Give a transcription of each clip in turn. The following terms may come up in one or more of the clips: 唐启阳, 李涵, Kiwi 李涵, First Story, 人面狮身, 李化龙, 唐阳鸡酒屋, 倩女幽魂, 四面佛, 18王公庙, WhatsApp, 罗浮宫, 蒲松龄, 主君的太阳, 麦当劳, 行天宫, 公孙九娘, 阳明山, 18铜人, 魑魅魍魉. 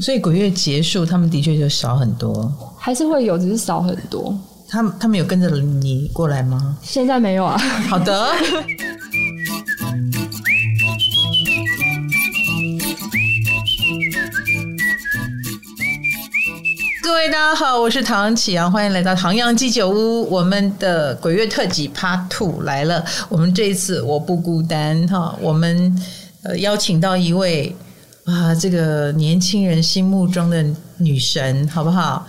所以鬼月结束他们的确就少很多，还是会有，只是少很多。他们有跟着你过来吗？现在没有啊。好的。各位大家好，我是唐启阳，欢迎来到唐阳鸡酒屋，我们的鬼月特辑 Part 2 来了。我们这一次我不孤单哈，我们邀请到一位啊，这个年轻人心目中的女神，好不好？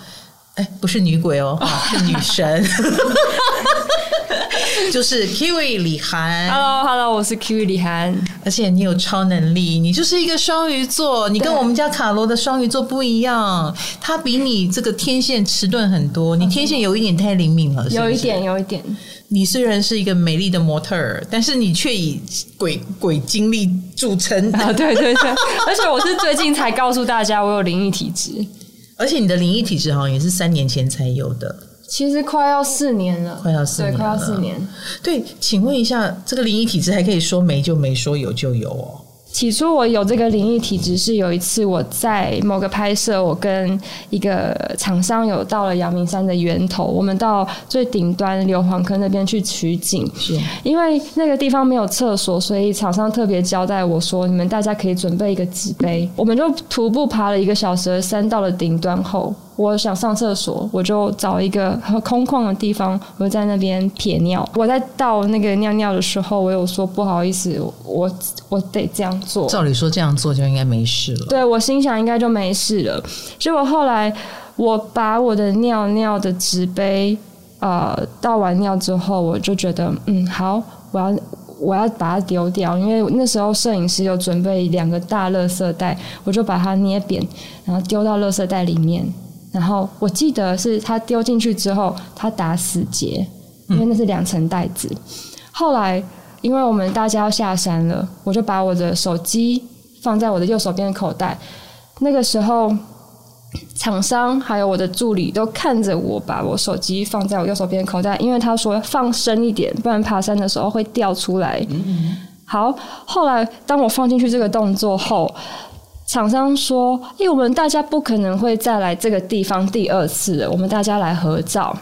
哎，不是女鬼哦，是女神，就是 Kiwi 李涵。Hello， 我是 Kiwi 李涵。而且你有超能力，你就是一个双鱼座，你跟我们家卡罗的双鱼座不一样，他比你这个天线迟钝很多，你天线有一点太灵敏了，是不是？有一点。你虽然是一个美丽的模特儿，但是你却以鬼经历著称啊！对对对，而且我是最近才告诉大家我有灵异体质，而且你的灵异体质好像也是3年前才有的，其实快要四年了。对，请问一下，这个灵异体质还可以说没就没，说有就有哦。起初我有这个灵异体质是有一次我在某个拍摄，我跟一个厂商有到了阳明山的源头，我们到最顶端硫磺坑那边去取景，是因为那个地方没有厕所，所以厂商特别交代我说，你们大家可以准备一个纸杯。我们就徒步爬了1个小时的山，到了顶端后我想上厕所，我就找一个空旷的地方，我在那边撇尿。我在倒那个尿尿的时候，我有说不好意思，我得这样做。照理说这样做就应该没事了。对，我心想应该就没事了。结果后来我把我的尿的纸杯倒完尿之后，我就觉得好，我要把它丢掉，因为那时候摄影师有准备2个大垃圾袋，我就把它捏扁，然后丢到垃圾袋里面。然后我记得是他丢进去之后他打死结，因为那是2层袋子。后来因为我们大家要下山了，我就把我的手机放在我的右手边的口袋。那个时候厂商还有我的助理都看着我把我手机放在我右手边的口袋，因为他说放深一点，不然爬山的时候会掉出来。好，后来当我放进去这个动作后，厂商说因为我们大家不可能会再来这个地方第2次了，我们大家来合照。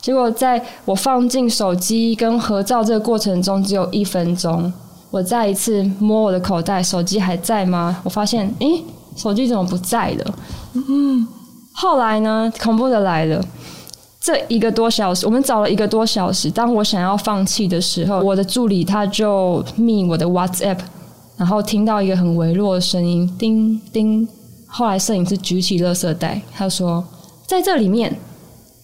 结果在我放进手机跟合照这个过程中只有1分钟，我再一次摸我的口袋，手机还在吗？我发现手机怎么不在了？后来呢，恐怖的来了。这1个多小时我们找了1个多小时，当我想要放弃的时候，我的助理他就密我的 WhatsApp，然后听到一个很微弱的声音，叮叮。后来摄影师举起垃圾袋，他说在这里面。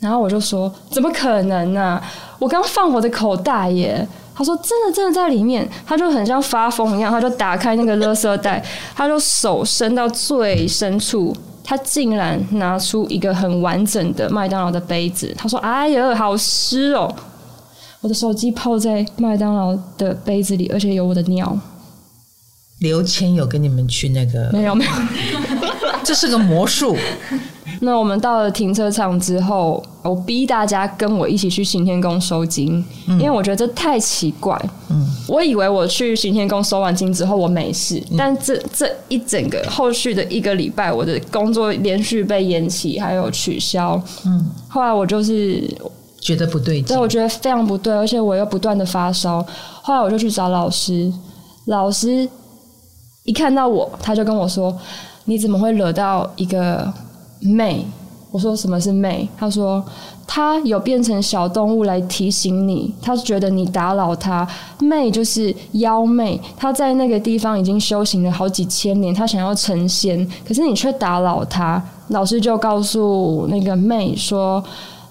然后我就说怎么可能啊，我刚放我的口袋耶。他说真的在里面。他就很像发疯一样，他就打开那个垃圾袋，他就手伸到最深处，他竟然拿出一个很完整的麦当劳的杯子。他说哎呀好湿哦。我的手机泡在麦当劳的杯子里，而且有我的尿。刘谦有跟你们去那个？没有，这是个魔术。那我们到了停车场之后，我逼大家跟我一起去行天宫收金，因为我觉得这太奇怪。我以为我去行天宫收完金之后我没事，但这一整个后续的1个礼拜，我的工作连续被延期还有取消。后来我就是觉得不对劲，对，我觉得非常不对，而且我又不断的发烧。后来我就去找老师。一看到我，他就跟我说你怎么会惹到一个妹。我说什么是妹？他说他有变成小动物来提醒你，他觉得你打扰他。妹就是妖妹，他在那个地方已经修行了好几千年，他想要成仙，可是你却打扰他。老师就告诉那个妹说，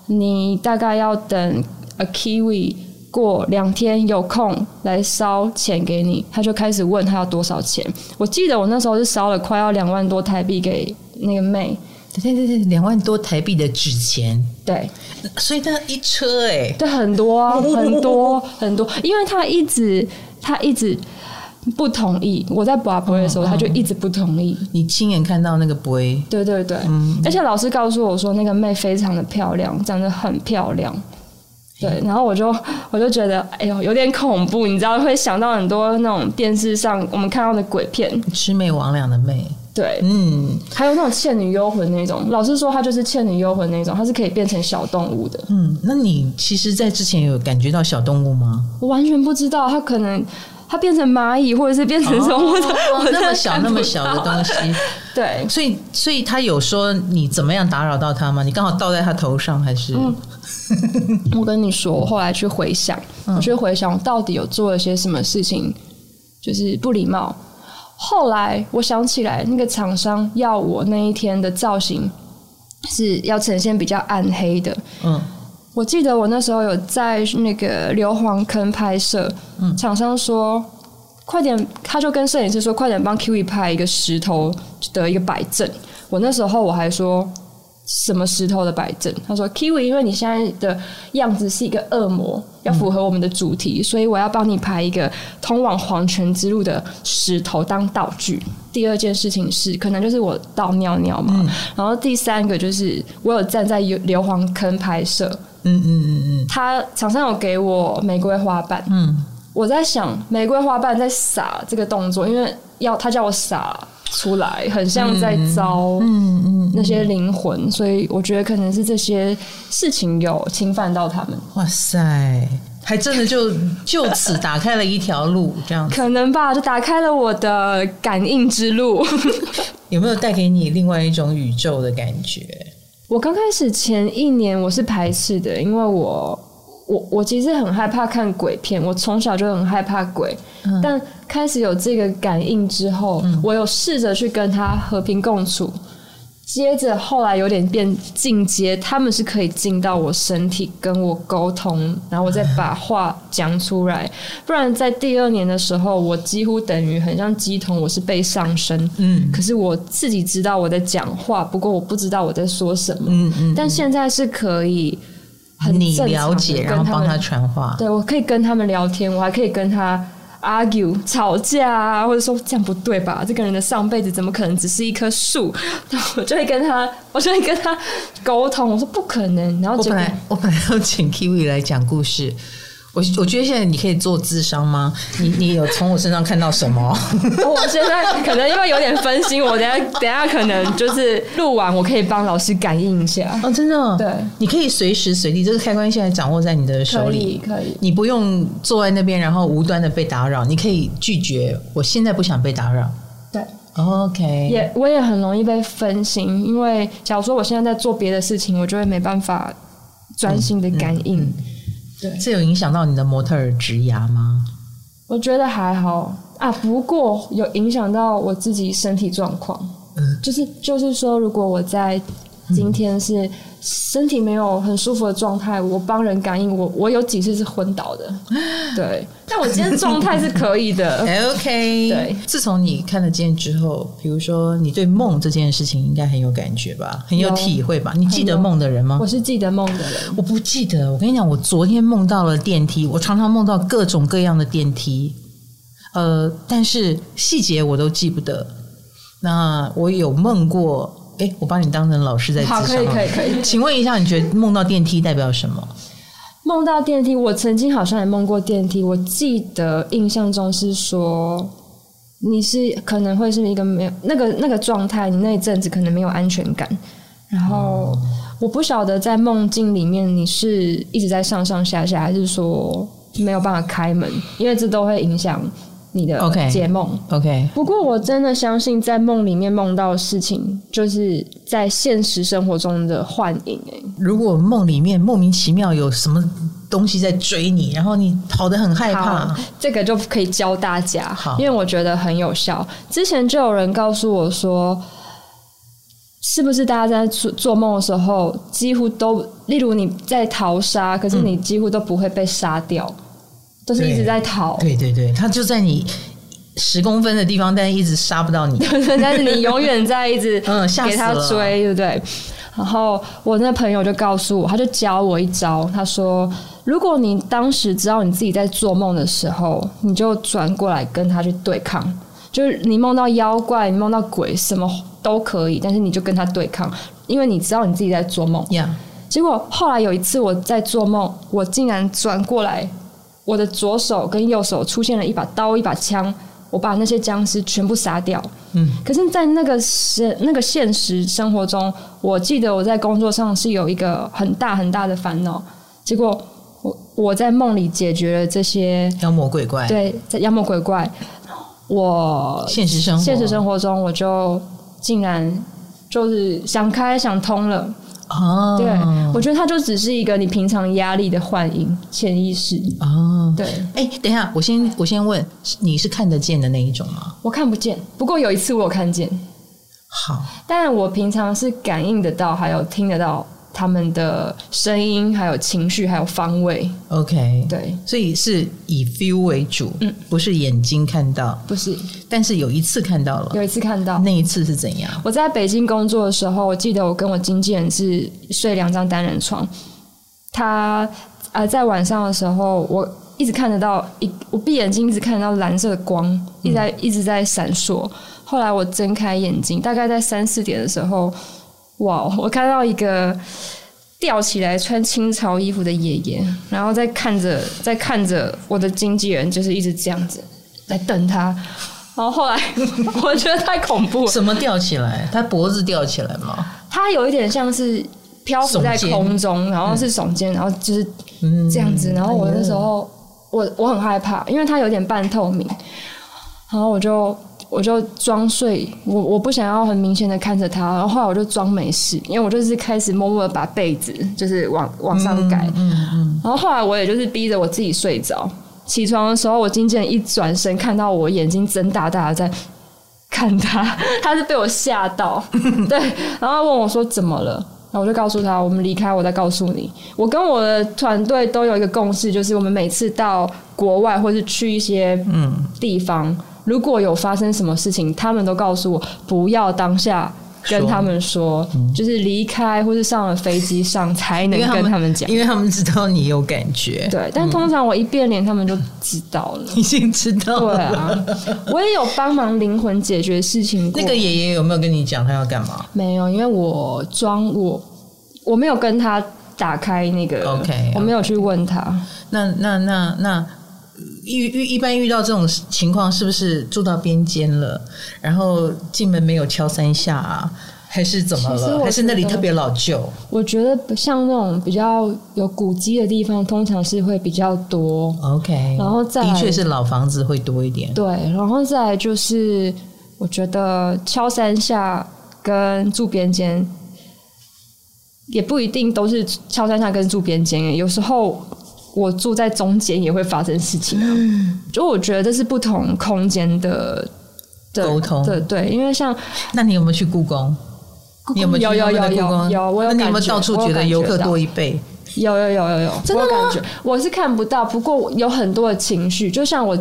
你大概要等 a kiwi过2天有空来烧钱给你。他就开始问他要多少钱。我记得我那时候是烧了快要2万多台币给那个妹。对，2万多台币的纸钱。对，所以他一车对，很多啊，很多，因为他一直不同意。我在拔杯的时候他就一直不同意。你亲眼看到那个杯？对，而且老师告诉我说那个妹非常的漂亮，长得很漂亮。对，然后我就觉得哎呦有点恐怖，你知道会想到很多那种电视上我们看到的鬼片，魑魅魍魉的魅。对，嗯，还有那种倩女幽魂那种，老师说它就是倩女幽魂那种，它是可以变成小动物的。嗯，那你其实在之前有感觉到小动物吗？我完全不知道，它可能它变成蚂蚁或者是变成什么的，哦，那么小那么小的东西。对，所以他有说你怎么样打扰到他吗？你刚好倒在他头上还是？嗯，我跟你说，我后来去回想，我去回想我到底有做了些什么事情就是不礼貌。后来我想起来，那个厂商要我那一天的造型是要呈现比较暗黑的。嗯，我记得我那时候有在那个硫磺坑拍摄，厂商说快点，他就跟摄影师说快点帮 Kiwi 拍一个石头的一个摆正。我那时候我还说什么石头的摆正，他说 Kiwi 因为你现在的样子是一个恶魔，要符合我们的主题，所以我要帮你排一个通往黄泉之路的石头当道具。第二件事情是可能就是我倒尿尿嘛，然后第三个就是我有站在硫磺坑拍摄。他厂商有给我玫瑰花瓣，我在想玫瑰花瓣在撒这个动作，因为他叫我撒出来很像在招那些灵魂，所以我觉得可能是这些事情有侵犯到他们。哇塞，还真的就此打开了一条路这样子。可能吧，就打开了我的感应之路。有没有带给你另外一种宇宙的感觉？我刚开始前一年我是排斥的，因为我其实很害怕看鬼片，我从小就很害怕鬼，但开始有这个感应之后，我有试着去跟他和平共处，接着后来有点变进阶，他们是可以进到我身体跟我沟通，然后我再把话讲出来。不然在第二年的时候，我几乎等于很像鸡同，我是被上身，可是我自己知道我在讲话，不过我不知道我在说什么，但现在是可以你了解然后帮他传话。对，我可以跟他们聊天，我还可以跟他 argue 吵架啊，或者说这样不对吧，这个人的上辈子怎么可能只是一棵树，我就会跟他沟通，我说不可能。然后我本来要请 Kiwi 来讲故事，我觉得现在你可以做諮商吗？你有从我身上看到什么？我现在可能因为有点分心，我等一下可能就是录完，我可以帮老师感应一下。哦，真的哦？对，你可以随时随地，这个开关现在掌握在你的手里，可以，你不用坐在那边，然后无端的被打扰，你可以拒绝。我现在不想被打扰。对。OK， 我也很容易被分心，因为假如说我现在在做别的事情，我就会没办法专心的感应。这有影响到你的模特兒职涯吗？我觉得还好啊，不过有影响到我自己身体状况。就是说，如果我在今天是身体没有很舒服的状态，我帮人感应，我有几次是昏倒的。对，但我今天状态是可以的。OK， 对。自从你看了今天之后，比如说你对梦这件事情应该很有感觉吧，很有体会吧？你记得梦的人吗？我是记得梦的人。我不记得。我跟你讲，我昨天梦到了电梯，我常常梦到各种各样的电梯，但是细节我都记不得。那我有梦过。我把你当成老师在諮商。好，可以。请问一下，你觉得梦到电梯代表什么？梦到电梯，我曾经好像也梦过电梯。我记得印象中是说，你是可能会是一个没有那个状态，你那一阵子可能没有安全感。然后我不晓得在梦境里面你是一直在上下下，还是说没有办法开门，因为这都会影响你的解梦。OK， 不过我真的相信在梦里面梦到的事情就是在现实生活中的幻影。如果梦里面莫名其妙有什么东西在追你，然后你跑得很害怕，这个就可以教大家，因为我觉得很有效。之前就有人告诉我说，是不是大家在做梦的时候几乎都，例如你在逃杀，可是你几乎都不会被杀掉，都是一直在逃。对，他就在你10公分的地方，但是一直杀不到你。但是你永远在一直给他追，对不对？然后我那朋友就告诉我，他就教我一招，他说如果你当时知道你自己在做梦的时候，你就转过来跟他去对抗，就是你梦到妖怪，你梦到鬼，什么都可以，但是你就跟他对抗，因为你知道你自己在做梦。结果后来有一次我在做梦，我竟然转过来，我的左手跟右手出现了一把刀一把枪，我把那些僵尸全部杀掉。嗯，可是在那个现实生活中，我记得我在工作上是有一个很大很大的烦恼，结果我在梦里解决了这些妖魔鬼怪。对，妖魔鬼怪，我现实生活中我就竟然就是想开想通了。哦，对，我觉得它就只是一个你平常压力的幻影，潜意识。哦，对。哎，等一下，我先问，你是看得见的那一种吗？我看不见，不过有一次我有看见。好，但我平常是感应得到，还有听得到他们的声音，还有情绪，还有方位。OK， 对，所以是以 feel 为主，嗯，不是眼睛看到，不是。但是有一次看到了，有一次看到，那一次是怎样？我在北京工作的时候，我记得我跟我经纪人是睡两张单人床。他在晚上的时候，我一直看得到，我闭眼睛一直看得到蓝色的光，一直在闪烁。后来我睁开眼睛，大概在3、4点的时候。哇、wow， 我看到一个吊起来穿清朝衣服的爷爷，然后在看着我的经纪人，就是一直这样子在瞪他。然后后来我觉得太恐怖了。什么吊起来？他脖子吊起来吗？他有一点像是漂浮在空中，然后是耸肩，然后就是这样子。然后我那时候我很害怕，因为他有点半透明，然后我就装睡，我不想要很明显的看着他，然后后来我就装没事，因为我就是开始默默的把被子就是往上盖，然后后来我也就是逼着我自己睡着。起床的时候，我经纪人一转身看到我眼睛睁大大的在看他，他是被我吓到，对，然后问我说怎么了，然后我就告诉他我们离开，我再告诉你。我跟我的团队都有一个共识，就是我们每次到国外或是去一些地方。如果有发生什么事情，他们都告诉我不要当下跟他们说，就是离开或是上了飞机上才能跟他们讲，因为他们知道你有感觉。对，但通常我一变脸，他们就知道了，已经知道了。对啊，我也有帮忙灵魂解决事情过。那个爷爷有没有跟你讲他要干嘛？没有，因为我装我没有跟他打开那个 ，我没有去问他。那。一般遇到这种情况，是不是住到边间了，然后进门没有敲3下啊，还是怎么了？还是那里特别老旧？我觉得像那种比较有古迹的地方，通常是会比较多。OK， 然后再来的确是老房子会多一点。对，然后再来就是，我觉得敲3下跟住边间也不一定都是敲3下跟住边间，有时候。我住在中间也会发生事情啊，就我觉得这是不同空间的沟通。对，因为像那你有没有去故宫？你有没有去他们的故宫？有，我有感觉。那你有没有到处觉得游客多一倍？有，真的吗？我感觉我是看不到，不过有很多的情绪，就像我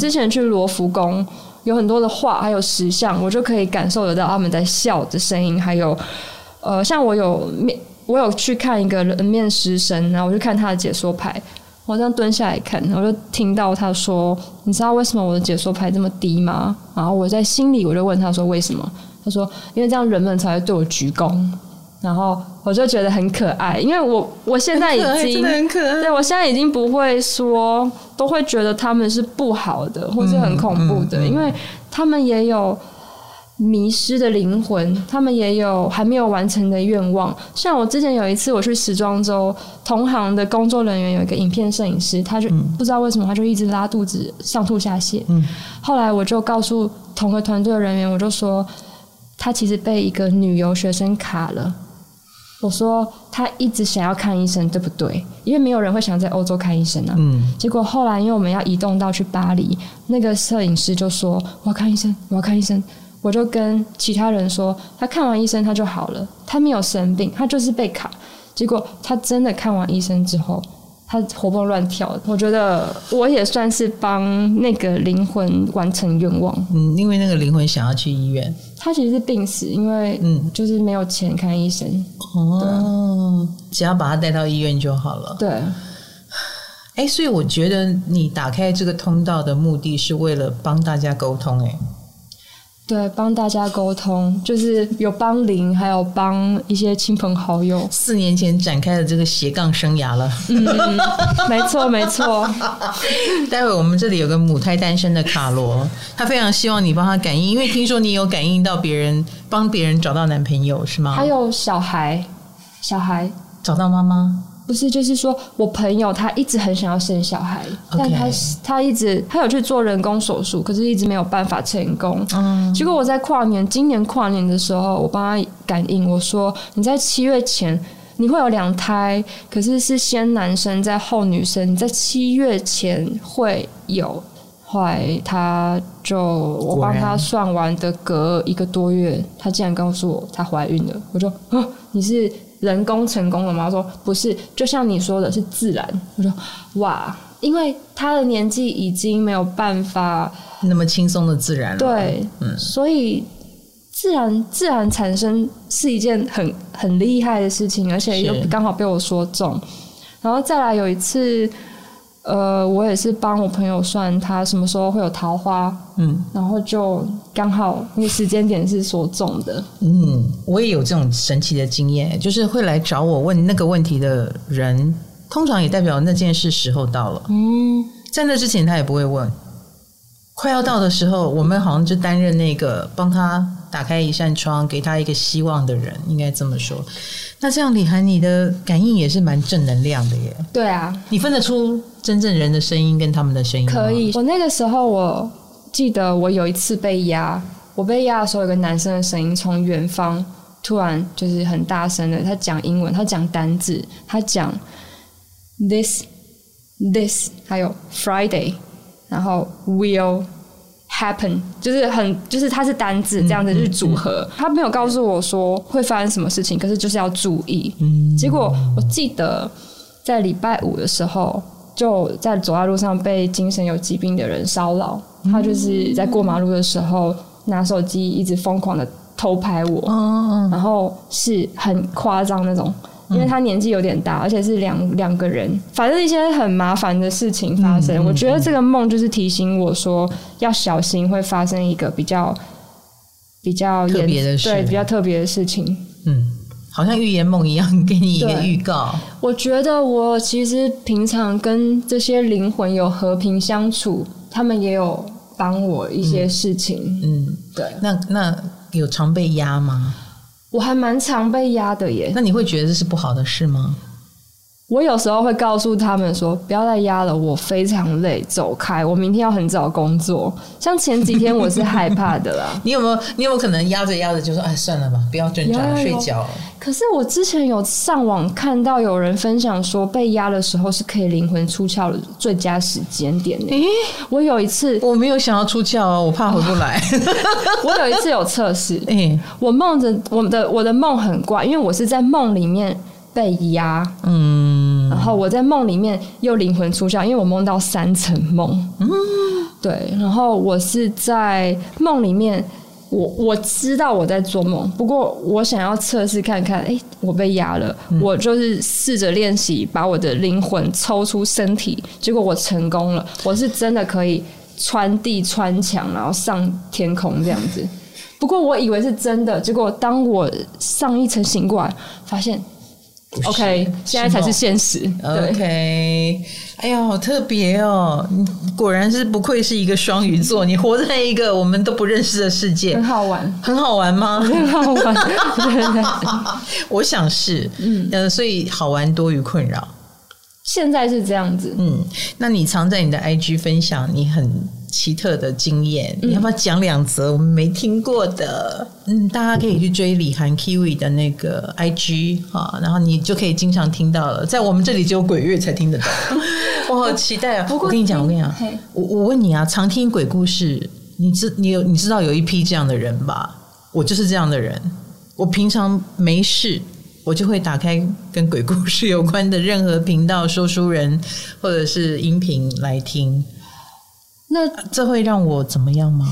之前去罗浮宫，有很多的画还有石像，我就可以感受得到他们在笑的声音，还有像我有去看一个人面狮身，然后我就看他的解说牌，我这样蹲下来看，然后就听到他说：“你知道为什么我的解说牌这么低吗？”然后我在心里我就问他说：“为什么？”他说：“因为这样人们才会对我鞠躬。”然后我就觉得很可爱，因为我现在已经真的很可爱，对，我现在已经不会说，都会觉得他们是不好的或是很恐怖的，因为他们也有。迷失的灵魂，他们也有还没有完成的愿望。像我之前有一次我去时装周，同行的工作人员有一个影片摄影师，他就不知道为什么他就一直拉肚子，上吐下泻。后来我就告诉同个团队的人员，我就说他其实被一个女游学生卡了。我说他一直想要看医生，对不对？因为没有人会想在欧洲看医生啊。结果后来因为我们要移动到去巴黎，那个摄影师就说我要看医生，我要看医生。我就跟其他人说他看完医生他就好了，他没有生病，他就是被卡。结果他真的看完医生之后，他活蹦乱跳。我觉得我也算是帮那个灵魂完成愿望。因为那个灵魂想要去医院，他其实是病死，因为就是没有钱看医生。哦，只要把他带到医院就好了。对。哎，所以我觉得你打开这个通道的目的是为了帮大家沟通。对，帮大家沟通，就是有帮零，还有帮一些亲朋好友。4年前展开了这个斜杠生涯了。嗯，没错没错。待会我们这里有个母胎单身的卡罗，他非常希望你帮他感应，因为听说你有感应到别人，帮别人找到男朋友是吗？还有小孩，小孩找到妈妈。不是，就是说我朋友他一直很想要生小孩， okay. 但他一直他有去做人工手术，可是一直没有办法成功。嗯，结果我在今年跨年的时候，我帮他感应，我说你在7月前你会有2胎，可是是先男生再后女生，你在7月前会有。后来他就我帮他算完的，隔1个多月，他竟然告诉我他怀孕了，我就啊，你是。人工成功了吗？我说不是，就像你说的是自然。我说哇，因为他的年纪已经没有办法那么轻松的自然了。对，嗯，所以自然产生是一件很厉害的事情，而且又刚好被我说中。然后再来有一次，我也是帮我朋友算他什么时候会有桃花，嗯，然后就刚好那个时间点是所中的。嗯，我也有这种神奇的经验，就是会来找我问那个问题的人，通常也代表那件事时候到了。嗯，在那之前他也不会问，快要到的时候，我们好像就担任那个帮他打开一扇窗，给他一个希望的人，应该这么说。那这样李涵，你的感应也是蛮正能量的耶。对啊，你分得出真正人的声音跟他们的声音吗？可以。我那个时候我记得我有一次被压，我被压的时候有个男生的声音从远方突然就是很大声的，他讲英文，他讲单字，他讲 this 还有 Friday， 然后 will happen， 就是它是单字这样子去组合，他没有告诉我说会发生什么事情，可是就是要注意。结果我记得在礼拜5的时候，就在走在路上被精神有疾病的人骚扰，他就是在过马路的时候拿手机一直疯狂的偷拍我，然后是很夸张那种。因为他年纪有点大，而且是两个人，反正一些很麻烦的事情发生。我觉得这个梦就是提醒我说要小心，会发生一个比较特别的事，对，比较特别的事情。嗯，好像预言梦一样，给你一个预告。我觉得我其实平常跟这些灵魂有和平相处，他们也有帮我一些事情。嗯，对。那有常被压吗？我还蛮常被压的耶。那你会觉得这是不好的事吗？我有时候会告诉他们说不要再压了，我非常累，走开，我明天要很早工作。像前几天我是害怕的啦。你有没有可能压着压着就说哎算了吧，不要挣扎，睡觉。可是我之前有上网看到有人分享说被压的时候是可以灵魂出窍的最佳时间点。我有一次我没有想要出窍啊，我怕回不来。我有一次有测试，我梦着我的梦很怪，因为我是在梦里面被压，嗯，然后我在梦里面又灵魂出窍，因为我梦到3层梦，嗯，对，然后我是在梦里面，我知道我在做梦，不过我想要测试看看，哎，我被压了，我就是试着练习把我的灵魂抽出身体，结果我成功了，我是真的可以穿地穿墙，然后上天空这样子。不过我以为是真的，结果当我上一层醒过来，发现。OK， 现在才是现实。OK， 哎呀，好特别哦！你果然是不愧是一个双鱼座，你活在一个我们都不认识的世界，很好玩。很好玩吗？很好玩。我想是，所以好玩多于困扰。现在是这样子。嗯，那你常在你的 IG 分享你很奇特的经验，你要不要讲2则我们没听过的？嗯，大家可以去追李涵 Kiwi 的那个 IG 啊，然后你就可以经常听到了。在我们这里只有鬼月才听得到，我好期待啊！我跟你讲，我问你啊，常听鬼故事，你知道有一批这样的人吧？我就是这样的人，我平常没事。我就会打开跟鬼故事有关的任何频道、说书人或者是音频来听。那这会让我怎么样吗？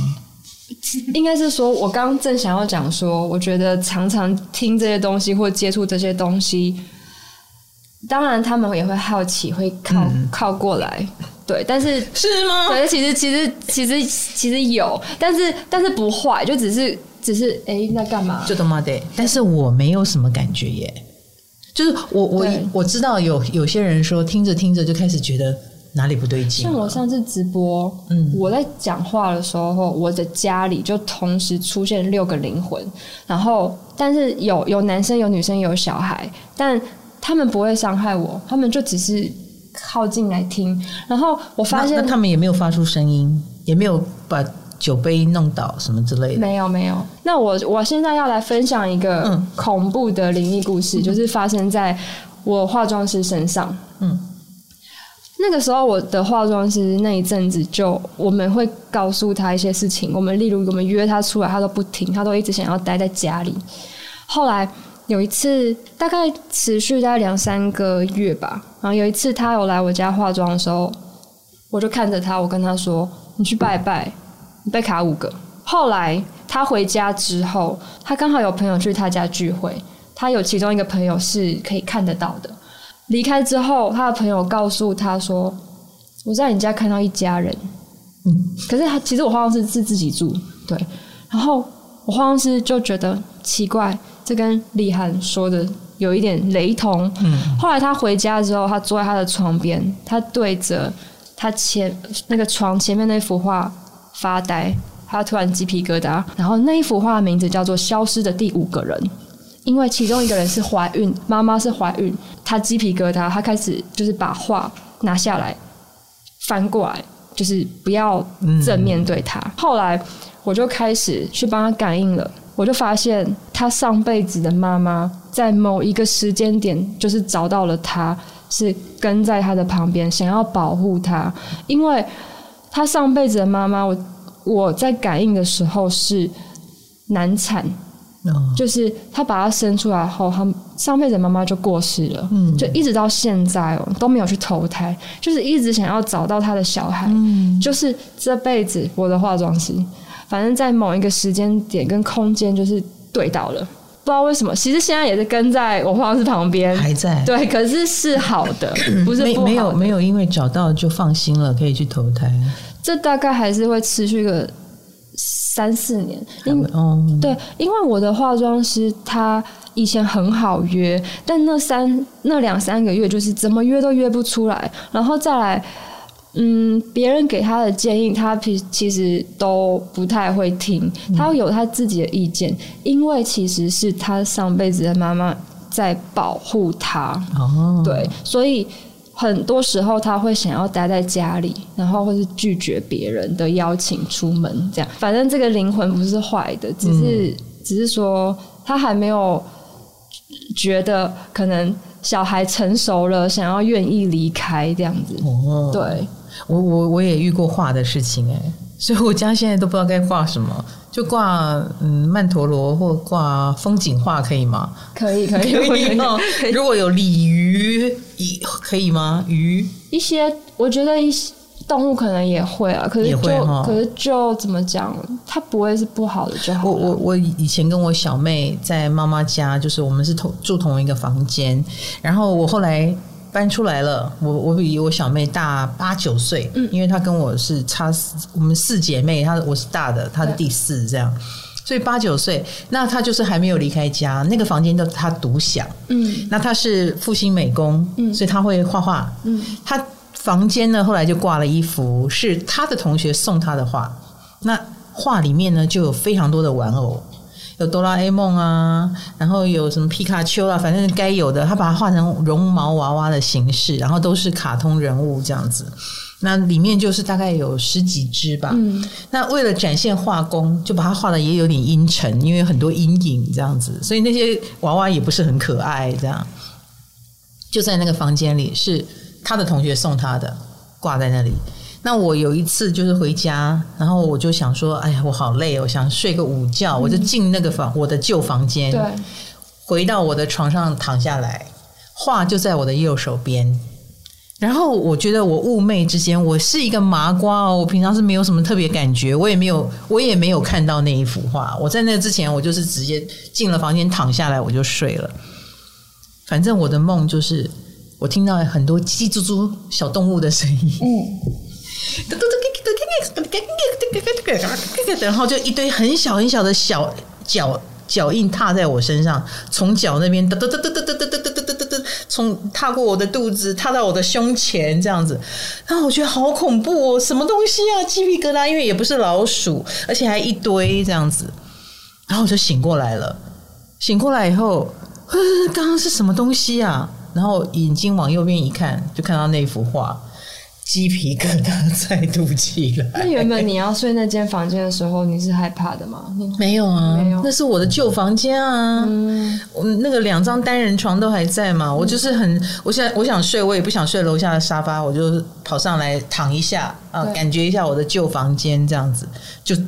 应该是说我刚正想要讲说，我觉得常常听这些东西或接触这些东西，当然他们也会好奇，会靠过来。对，但是是吗？对，其实有，但是不坏，就只是哎，在干嘛？就他妈的！但是我没有什么感觉耶，就是我知道有些人说听着听着就开始觉得哪里不对劲。像我上次直播，我在讲话的时候，我的家里就同时出现6个灵魂，然后但是有男生有女生有小孩，但他们不会伤害我，他们就只是靠近来听。然后我发现那他们也没有发出声音，也没有把酒杯弄倒什么之类的，没有。那我现在要来分享一个恐怖的灵异故事，就是发生在我化妆师身上。那个时候我的化妆师那一阵子就我们会告诉他一些事情，我们例如我们约他出来他都不听，他都一直想要待在家里。后来有一次大概持续大概2-3个月吧，然后有一次他有来我家化妆的时候，我就看着他，我跟他说你去拜拜，你被卡5个。后来他回家之后，他刚好有朋友去他家聚会，他有其中一个朋友是可以看得到的。离开之后，他的朋友告诉他说：“我在你家看到一家人。”可是他其实我化妆师是自己住，对。然后我化妆师就觉得奇怪，这跟李涵说的有一点雷同。后来他回家之后，他坐在他的床边，他对着他那个床前面那幅画发呆，他突然鸡皮疙瘩。然后那一幅画的名字叫做《消失的第5个人》，因为其中一个人是怀孕，妈妈是怀孕，他鸡皮疙瘩，他开始就是把画拿下来，翻过来，就是不要正面对他。后来我就开始去帮他感应了，我就发现他上辈子的妈妈在某一个时间点就是找到了他，是跟在他的旁边，想要保护他，因为他上辈子的妈妈，我在感应的时候是难产，就是他把他生出来后，他上辈子的妈妈就过世了，就一直到现在都没有去投胎，就是一直想要找到他的小孩，就是这辈子我的化妆师，反正在某一个时间点跟空间就是对到了。不知道为什么，其实现在也是跟在我化妆师旁边，还在，对，可是是好的，不是不好的。没有，因为找到就放心了，可以去投胎。这大概还是会持续个3-4年，对，因为我的化妆师他以前很好约，但那2-3个月就是怎么约都约不出来，然后再来。别人给他的建议他其实都不太会听，他有他自己的意见，因为其实是他上辈子的妈妈在保护他，对，所以很多时候他会想要待在家里，然后或是拒绝别人的邀请出门，这样。反正这个灵魂不是坏的，只是说他还没有觉得可能小孩成熟了，想要愿意离开这样子。对，我也遇过画的事情哎，所以我家现在都不知道该画什么，就挂曼陀罗或挂风景画可以吗？可以哦。如果有鲤鱼，可以吗？鱼一些，我觉得一些动物可能也会啊，可是就怎么讲，它不会是不好的就好了。我以前跟我小妹在妈妈家，就是我们是住同一个房间，然后我后来搬出来了，我比我小妹大8-9岁，因为她跟我是差，我们4姐妹，我是大的，她是第4这样。所以8-9岁，那他就是还没有离开家，那个房间都他独享。那他是复兴美工，所以他会画画。他房间呢，后来就挂了一幅是他的同学送他的画，那画里面呢就有非常多的玩偶，有哆啦 A 梦啊，然后有什么皮卡丘啊，反正该有的，他把它画成绒毛娃娃的形式，然后都是卡通人物这样子。那里面就是大概有10几只吧。那为了展现画工，就把它画的也有点阴沉，因为很多阴影这样子，所以那些娃娃也不是很可爱这样。就在那个房间里，是他的同学送他的，挂在那里。那我有一次就是回家，然后我就想说哎呀我好累，我想睡个午觉，我就进那个我的旧房间，对，回到我的床上躺下来，画就在我的右手边。然后我觉得我寤寐之间，我是一个麻瓜我平常是没有什么特别感觉，我也没有看到那一幅画。我在那之前，我就是直接进了房间躺下来，我就睡了。反正我的梦就是我听到了很多叽叽喳喳小动物的声音，然后就一堆很小很小的小脚印踏在我身上，从脚那边从踏过我的肚子，踏到我的胸前这样子，然后我觉得好恐怖哦，什么东西啊，鸡皮疙瘩，因为也不是老鼠，而且还一堆这样子，然后我就醒过来了，醒过来以后，刚刚是什么东西啊？然后眼睛往右边一看，就看到那幅画。鸡皮疙瘩再度起来。那原本你要睡那间房间的时候，你是害怕的吗？没有啊，没有，那是我的旧房间啊。我那个两张单人床都还在嘛，我就是很，我想睡，我也不想睡楼下的沙发，我就跑上来躺一下啊，感觉一下我的旧房间这样子，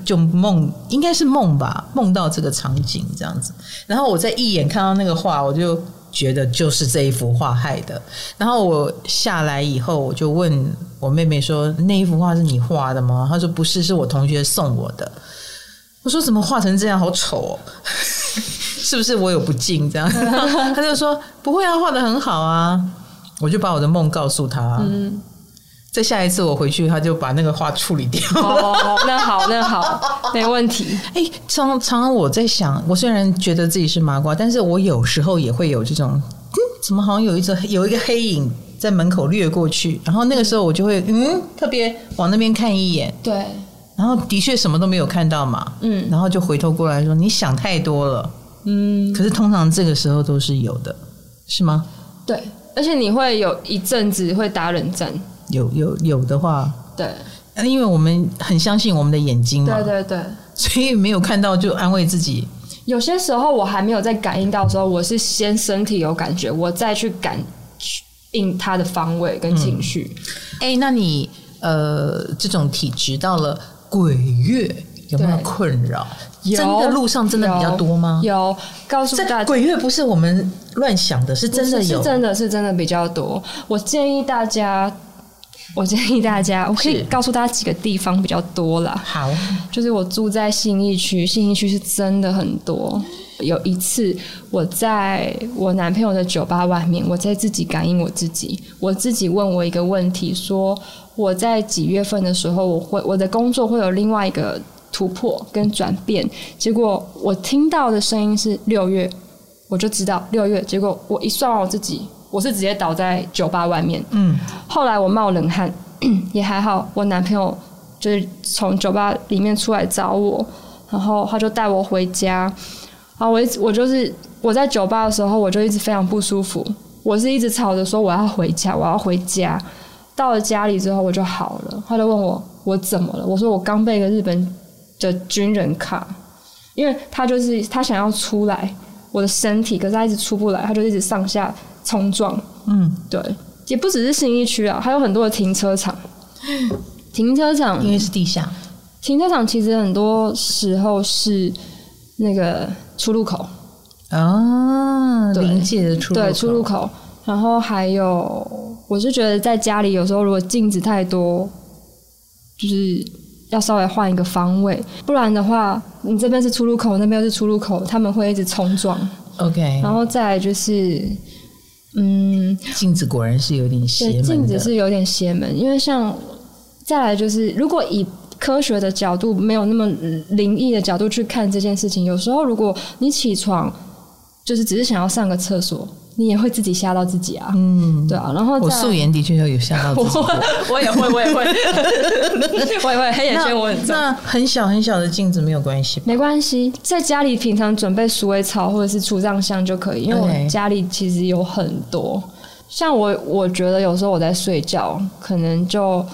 就梦，应该是梦吧，梦到这个场景这样子。然后我再一眼看到那个画，我就觉得就是这一幅画害的。然后我下来以后，我就问我妹妹说，那一幅画是你画的吗？她说不是，是我同学送我的。我说怎么画成这样，好丑哦是不是我有不敬这样她就说不会啊，画得很好啊。我就把我的梦告诉她，再下一次我回去，她就把那个画处理掉了哦，那好那好没问题。常常我在想，我虽然觉得自己是麻瓜，但是我有时候也会有这种怎么好像有一个黑影在门口掠过去，然后那个时候我就会特别往那边看一眼，对，然后的确什么都没有看到嘛，然后就回头过来说你想太多了，可是通常这个时候都是有的，是吗？对，而且你会有一阵子会打冷战，有的话，对，因为我们很相信我们的眼睛嘛，对对对，所以没有看到就安慰自己。有些时候我还没有在感应到的时候，我是先身体有感觉，我再去感应他的方位跟情绪。那你这种体质到了鬼月有没有困扰？真的路上真的比较多吗？有，告诉大家，鬼月不是我们乱想的，是真的有，是真的比较多。我建议大家，我可以告诉大家几个地方比较多啦。好，就是我住在信义区，信义区是真的很多。有一次我在我男朋友的酒吧外面，我在自己感应我自己问我一个问题，说我在几月份的时候我的工作会有另外一个突破跟转变，结果我听到的声音是6月，我就知道6月，结果我一算完我自己，我是直接倒在酒吧外面，后来我冒冷汗也还好，我男朋友就是从酒吧里面出来找我，然后他就带我回家。然后我在酒吧的时候，我就一直非常不舒服，我是一直吵着说我要回家。到了家里之后我就好了，他就问我怎么了，我说我刚被一个日本的军人卡，因为他想要出来我的身体，可是他一直出不来，他就一直上下冲撞。对，也不只是信义区啊，还有很多的停车场，因为是地下停车场，其实很多时候是那个出入口啊，临界的出入口，对，出入口。然后还有，我是觉得在家里有时候如果镜子太多，就是要稍微换一个方位，不然的话，你这边是出入口，那边又是出入口，他们会一直冲撞。OK， 然后再来就是，镜子果然是有点邪门的，镜子是有点邪门，因为像再来就是，如果以科学的角度，没有那么灵异的角度去看这件事情，有时候如果你起床就是只是想要上个厕所，你也会自己吓到自己啊。对啊，然后我素颜的确有吓到自己我也会黑眼圈我很重。那很小很小的镜子没有关系，没关系，在家里平常准备鼠尾草或者是除瘴香就可以，因为我家里其实有很多。像我觉得有时候我在睡觉，可能就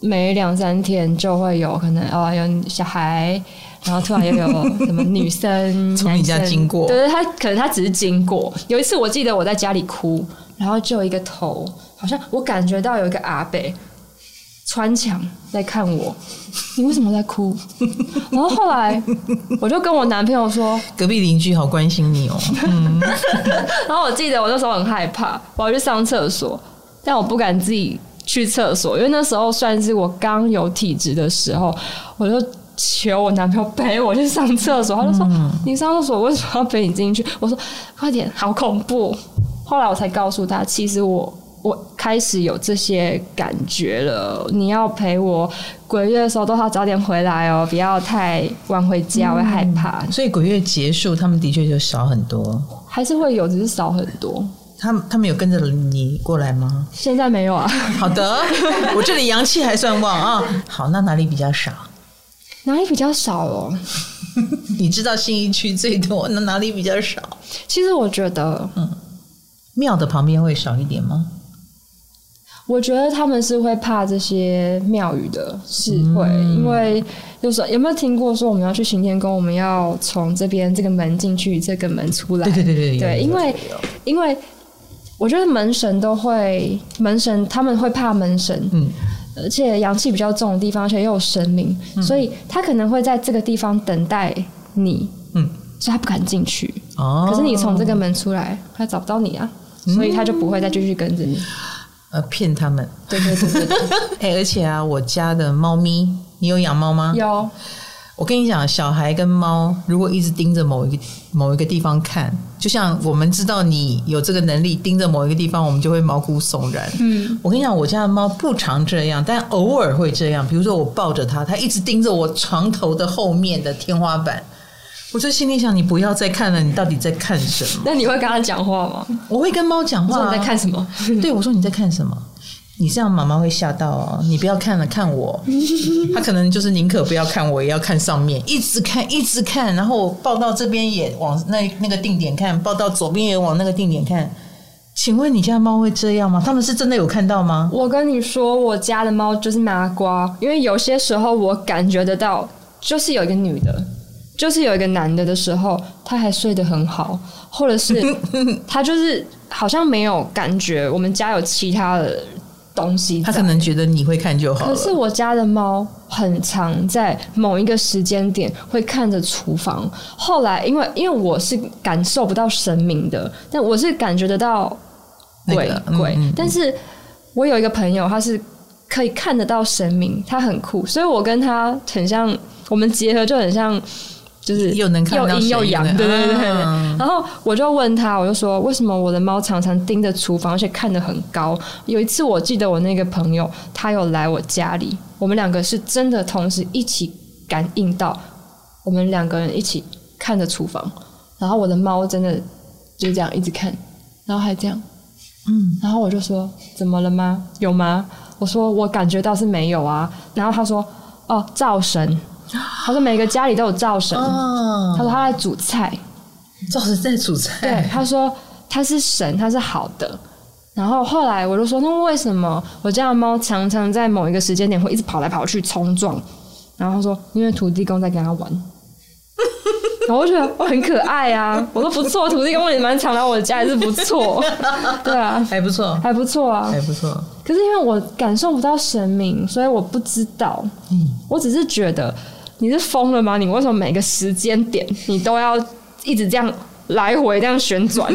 每2-3天就会有可能有小孩，然后突然又有什么女生从你家经过，对，他可能他只是经过。有一次我记得我在家里哭，然后就有一个头，好像我感觉到有一个阿伯穿墙在看我，你为什么在哭？然后后来我就跟我男朋友说，隔壁邻居好关心你哦。然后我记得我那时候很害怕，我要去上厕所，但我不敢自己去厕所，因为那时候算是我刚有体质的时候，我就求我男朋友陪我去上厕所。他就说，你上厕所为什么要陪你进去？我说快点，好恐怖。后来我才告诉他，其实我开始有这些感觉了，你要陪我鬼月的时候都要早点回来哦，不要太晚回家，我会害怕。所以鬼月结束他们的确就少很多，还是会有，只是少很多。他们有跟着你过来吗？现在没有啊。好的，我这里阳气还算旺啊。好，那哪里比较少？哪里比较少哦？你知道信义区最多，那哪里比较少？其实我觉得，庙的旁边会少一点吗？我觉得他们是会怕这些庙宇的，是会，因为就是有没有听过说我们要去行天宫，我们要从这边这个门进去，这个门出来？对，因为我觉得门神他们会怕门神，而且阳气比较重的地方，而且又有神明，所以他可能会在这个地方等待你，所以他不敢进去。哦，可是你从这个门出来，他找不到你啊，所以他就不会再继续跟着你。骗他们，对、欸，而且啊，我家的猫咪，你有养猫吗？有。我跟你讲，小孩跟猫如果一直盯着某一个地方看，就像我们知道你有这个能力盯着某一个地方，我们就会毛骨悚然。我跟你讲，我家的猫不常这样，但偶尔会这样。比如说我抱着它，它一直盯着我床头的后面的天花板。我就心里想，你不要再看了，你到底在看什么？那你会跟他讲话吗？我会跟猫讲话。我说你在看什么？对，我说你在看什么？你这样妈妈会吓到哦，你不要看了，看我。他可能就是宁可不要看我，也要看上面，一直看，然后我抱到这边也往那个定点看，抱到左边也往那个定点看。请问你家猫会这样吗？他们是真的有看到吗？我跟你说，我家的猫就是麻瓜，因为有些时候我感觉得到，就是有一个女的。就是有一个男的的时候，他还睡得很好，或者是他就是好像没有感觉我们家有其他的东西，他可能觉得你会看就好了。可是我家的猫很常在某一个时间点会看着厨房，后来因为我是感受不到神明的，但我是感觉得到鬼，但是我有一个朋友，他是可以看得到神明，他很酷，所以我跟他很像，我们结合就很像。就是又能看到又阴又阳，对、啊。然后我就问他，我就说为什么我的猫常常盯着厨房，而且看得很高？有一次我记得我那个朋友，他有来我家里，我们两个是真的同时一起感应到，我们两个人一起看着厨房，然后我的猫真的就这样一直看，然后还这样，然后我就说怎么了吗？有吗？我说我感觉到是没有啊。然后他说哦，灶神。他说每个家里都有灶神，他说他在煮菜，灶神在煮菜。对，他说他是神，他是好的。然后后来我就说，那为什么我家的猫常常在某一个时间点会一直跑来跑去冲撞？然后他说，因为土地公在跟他玩。然后我觉得我很可爱啊，我说不错，土地公也蛮常来我家，也是不错。对啊，还不错。可是因为我感受不到神明，所以我不知道。我只是觉得。你是疯了吗？你为什么每个时间点你都要一直这样来回这样旋转？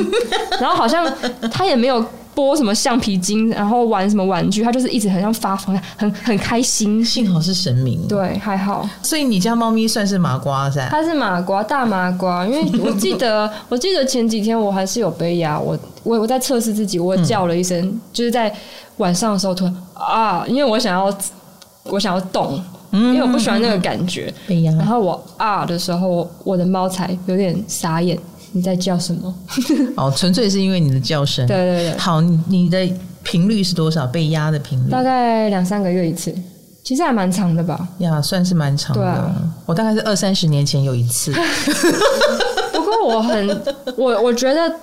然后好像他也没有拨什么橡皮筋，然后玩什么玩具，他就是一直很像发疯，很开心。幸好是神明，对，还好。所以你家猫咪算是麻瓜噻？它是麻瓜，大麻瓜。因为我记得前几天我还是有被压，我在测试自己，我叫了一声，就是在晚上的时候突然啊，因为我想要动。因为我不喜欢那个感觉，然后我的时候，我的猫才有点傻眼。你在叫什么？哦，纯粹是因为你的叫声。对。好，你的频率是多少？被压的频率？大概2-3个月一次，其实还蛮长的吧？呀，算是蛮长的。对啊，我大概是20-30年前有一次。不过我觉得。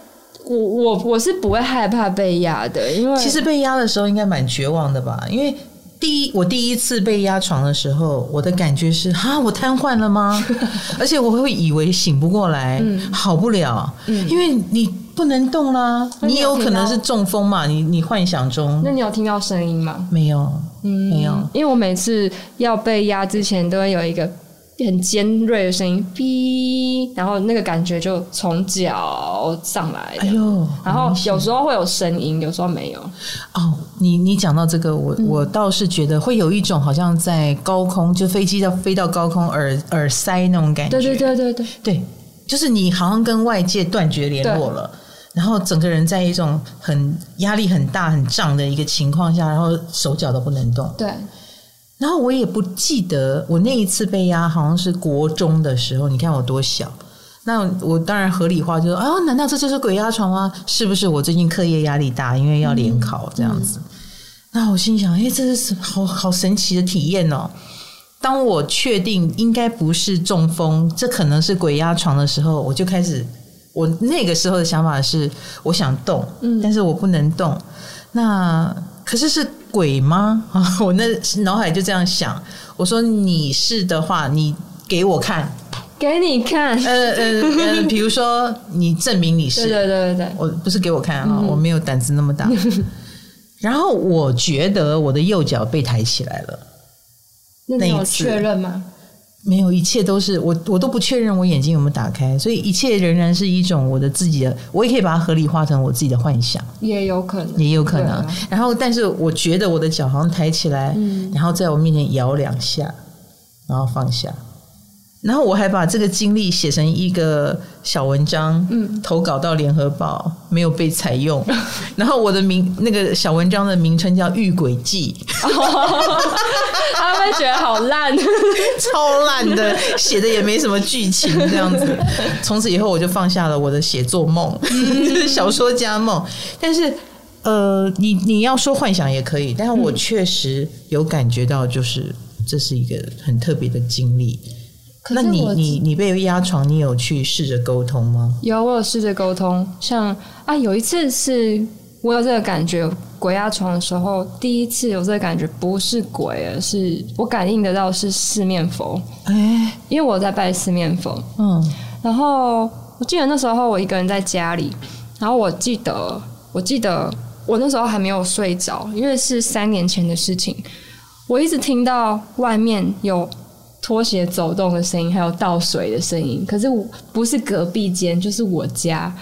我是不会害怕被压的，因为其实被压的时候应该蛮绝望的吧，因为。我第一次被压床的时候，我的感觉是啊，我瘫痪了吗？而且我会以为醒不过来，好不了，因为你不能动啦，你有可能是中风嘛，你幻想中。那你有听到声音吗？没有，没有，因为我每次要被压之前都会有一个很尖锐的声音，哔，然后那个感觉就从脚上来。哎呦！然后有时候会有声音，有时候没有。哦，你讲到这个，我倒是觉得会有一种好像在高空，就飞机要飞到高空，耳塞那种感觉。对，就是你好像跟外界断绝联络了。然后整个人在一种很压力很大很胀的一个情况下，然后手脚都不能动。对，然后我也不记得我那一次被压好像是国中的时候，你看我多小。那我当然合理化就说啊，难道这就是鬼压床吗？是不是我最近课业压力大，因为要联考这样子、那我心想这是好神奇的体验哦。当我确定应该不是中风，这可能是鬼压床的时候，我就开始，我那个时候的想法是我想动、但是我不能动。那可是是鬼吗？我那脑海就这样想，我说你是的话你给我看，给你看，比如说你证明你是，对对对对，我不是给我看啊、我没有胆子那么大。然后我觉得我的右脚被抬起来了，那你有确认吗？没有，一切都是我都不确认我眼睛有没有打开，所以一切仍然是一种我的自己的，我也可以把它合理化成我自己的幻想，也有可能，也有可能。然后，但是我觉得我的脚好像抬起来，然后在我面前摇两下，然后放下。然后我还把这个经历写成一个小文章，投稿到联合报，没有被采用。然后我的那个小文章的名称叫《遇鬼记》，他会觉得好烂，超烂的，写的也没什么剧情这样子。从此以后，我就放下了我的写作梦，小说家梦。但是，你要说幻想也可以，但是我确实有感觉到，就是这是一个很特别的经历。那你被压床，你有去试着沟通吗？有，我有试着沟通。像有一次是我有这个感觉，鬼压床的时候，第一次有这个感觉，不是鬼，而是我感应得到是四面佛。因为我在拜四面佛。然后我记得那时候我一个人在家里，然后我记得我那时候还没有睡着，因为是3年前的事情，我一直听到外面有拖鞋走动的声音，还有倒水的声音，可是我不是隔壁间就是我家。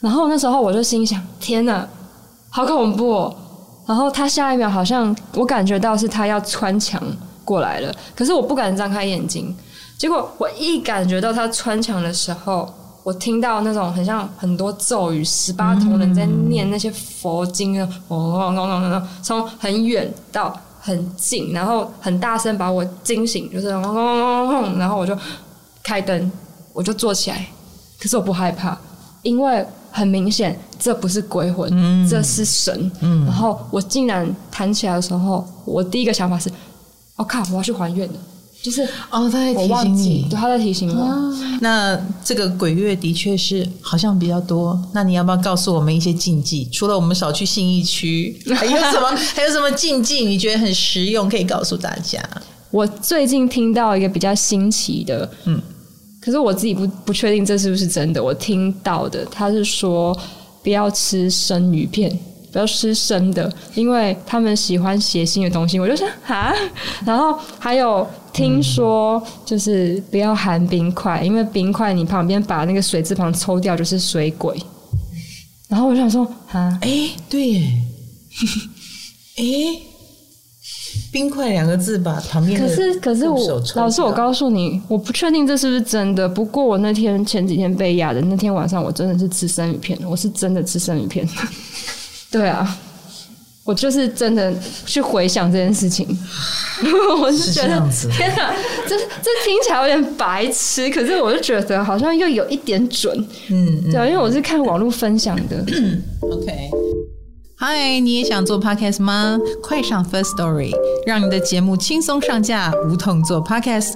然后那时候我就心想天哪好恐怖哦，然后他下一秒好像我感觉到是他要穿墙过来了，可是我不敢张开眼睛。结果我一感觉到他穿墙的时候，我听到那种很像很多咒语，18铜人在念那些佛经，从很远到很近，然后很大声把我惊醒，就是轰轰轰轰，然后我就开灯，我就坐起来。可是我不害怕，因为很明显这不是鬼魂，这是神。然后我竟然弹起来的时候，我第一个想法是：我靠，我要去还愿了。就是他在提醒你，对，他在提醒我。那这个鬼月的确是好像比较多，那你要不要告诉我们一些禁忌？除了我们少去信义区，还有什么禁忌？你觉得很实用，可以告诉大家？我最近听到一个比较新奇的，可是我自己不确定这是不是真的。我听到的，他是说不要吃生鱼片。不要吃生的，因为他们喜欢血腥的东西。我就想啊，然后还有听说就是不要含冰块，因为冰块你旁边把那个水字旁抽掉就是水鬼。然后我就想说啊，对耶，冰块两个字吧，旁边的手抽掉。可是我老师，我告诉你，我不确定这是不是真的。不过我那天前几天被压的那天晚上，我真的是吃生鱼片，我是真的吃生鱼片。对啊，我就是真的去回想这件事情。我是觉得是天哪，这听起来有点白痴，可是我就觉得好像又有一点准。对啊，因为我是看网络分享的。OK， 嗨，你也想做 Podcast 吗？快上 First Story， 让你的节目轻松上架，无痛做 Podcast。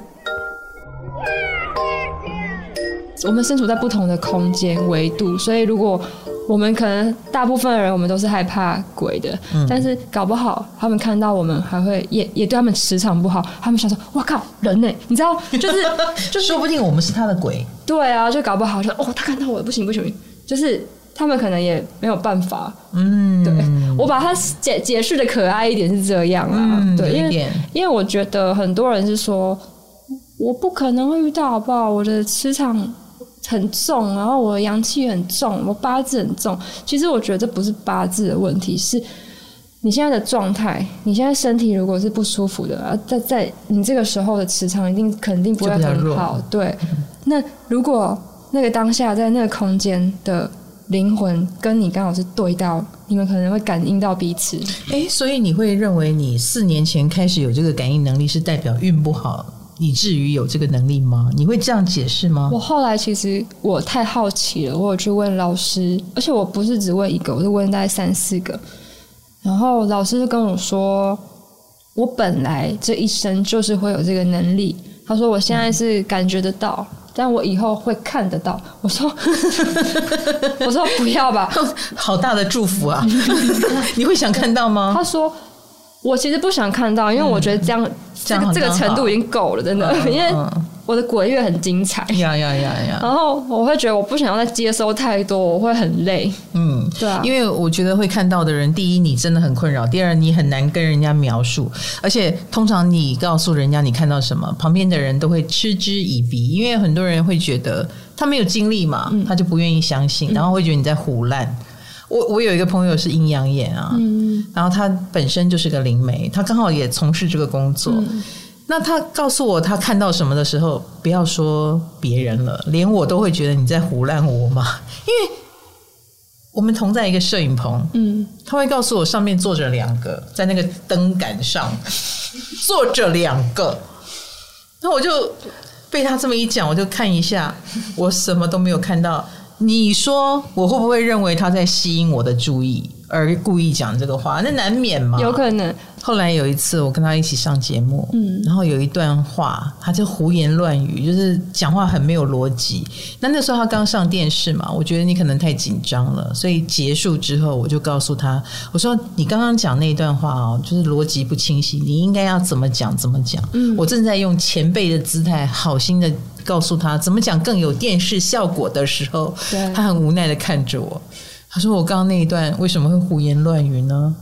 我们身处在不同的空间维度，所以如果我们可能大部分的人我们都是害怕鬼的，但是搞不好他们看到我们还会也对他们磁场不好，他们想说哇靠人呢，你知道就是说不定我们是他的鬼。对啊，就搞不好就他看到我不行不行，就是他们可能也没有办法。对，我把它解释的可爱一点是这样啦。对，因为我觉得很多人是说我不可能会遇到好不好，我的磁场很重，然后我的阳气很重，我八字很重。其实我觉得这不是八字的问题，是你现在的状态，你现在身体如果是不舒服的，在你这个时候的磁场一定肯定不会很好。对，那如果那个当下在那个空间的灵魂跟你刚好是对到，你们可能会感应到彼此。欸，所以你会认为你4年前开始有这个感应能力是代表运不好以至于有这个能力吗？你会这样解释吗？我后来其实我太好奇了，我有去问老师，而且我不是只问一个，我是问大概3-4个，然后老师就跟我说我本来这一生就是会有这个能力，他说我现在是感觉得到，但我以后会看得到。我说我说不要吧，好大的祝福啊你会想看到吗？他说我其实不想看到，因为我觉得这样，这个程度已经够了，真的因为我的鬼月很精彩，然后我会觉得我不想要再接收太多，我会很累。嗯，对啊，因为我觉得会看到的人，第一你真的很困扰，第二你很难跟人家描述，而且通常你告诉人家你看到什么，旁边的人都会嗤之以鼻，因为很多人会觉得他没有经历嘛，他就不愿意相信，然后会觉得你在胡乱。我有一个朋友是阴阳眼啊，然后他本身就是个灵媒，他刚好也从事这个工作，那他告诉我他看到什么的时候，不要说别人了，连我都会觉得你在胡乱我嘛，因为我们同在一个摄影棚，他会告诉我上面坐着2个，在那个灯杆上坐着2个，那我就被他这么一讲，我就看一下，我什么都没有看到，你说我会不会认为他在吸引我的注意而故意讲这个话？那难免嘛，有可能。后来有一次我跟他一起上节目，然后有一段话他就胡言乱语，就是讲话很没有逻辑。那时候他刚上电视嘛，我觉得你可能太紧张了，所以结束之后我就告诉他，我说你刚刚讲那一段话哦，就是逻辑不清晰，你应该要怎么讲怎么讲。我正在用前辈的姿态好心的告诉他怎么讲更有电视效果的时候，他很无奈的看着我，他说我刚刚那一段为什么会胡言乱语呢？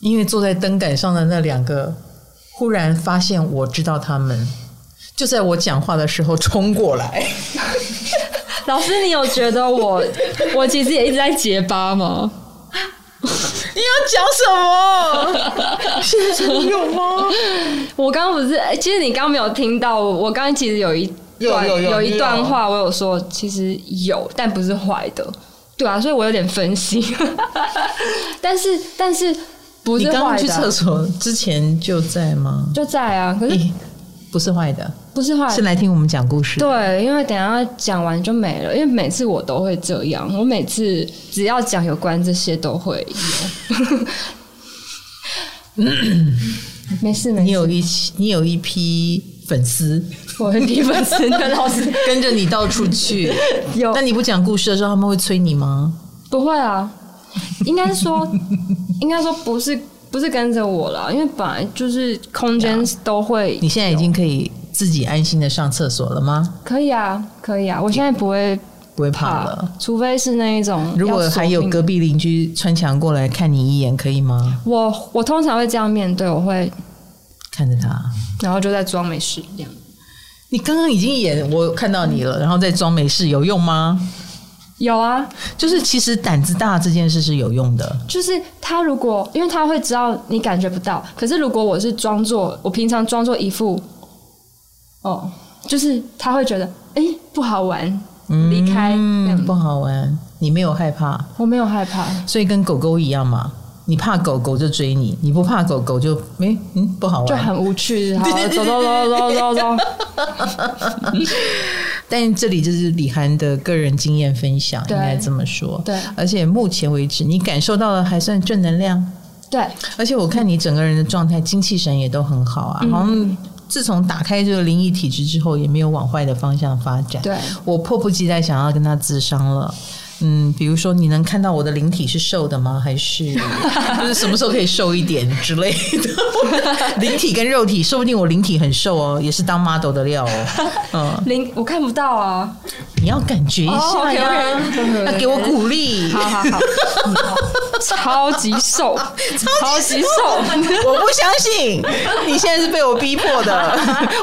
因为坐在灯杆上的那2个忽然发现我知道他们就在我讲话的时候冲过来老师你有觉得我其实也一直在结巴吗？你要讲什么？现在真的有吗？我刚刚不是，其实你刚刚没有听到我刚刚其实有一段话我有说其实有，但不是坏的，对啊，所以我有点分析但是不是坏的。你刚刚去厕所之前就在吗？就在啊，可是、不是坏的，不是坏的，是来听我们讲故事。对，因为等一下讲完就没了，因为每次我都会这样，我每次只要讲有关这些都会有没事没事，你有一批粉丝，我一批粉丝跟老师跟着你到处去有。那你不讲故事的时候他们会催你吗？不会啊，应该说不是跟着我啦，因为本来就是空间都会。你现在已经可以自己安心的上厕所了吗？可以啊，可以啊，我现在不会怕了，除非是那一种。如果还有隔壁邻居穿墙过来看你一眼，可以吗？我通常会这样面对，我会看着他，然后就在装没事这样。你刚刚已经演我看到你了，然后在装没事，有用吗？有啊，就是其实胆子大这件事是有用的，就是他如果因为他会知道你感觉不到，可是如果我是装作我平常装作一副哦，就是他会觉得不好玩离开，不好玩。你没有害怕？我没有害怕，所以跟狗狗一样嘛，你怕狗狗就追你，你不怕狗狗就不好玩，就很无趣。好，走但这里就是李涵的个人经验分享，应该这么说。对，而且目前为止你感受到的还算正能量。对，而且我看你整个人的状态精气神也都很好啊，好像自从打开这个灵异体质之后也没有往坏的方向发展。对，我迫不及待想要跟他咨商了。比如说你能看到我的灵体是瘦的吗？还是就是什么时候可以瘦一点之类的灵体跟肉体，说不定我灵体很瘦哦，也是当 model 的料哦。我看不到啊，你要感觉一下呀，要给我鼓励。好好好超级瘦，超级瘦我不相信你现在是被我逼迫的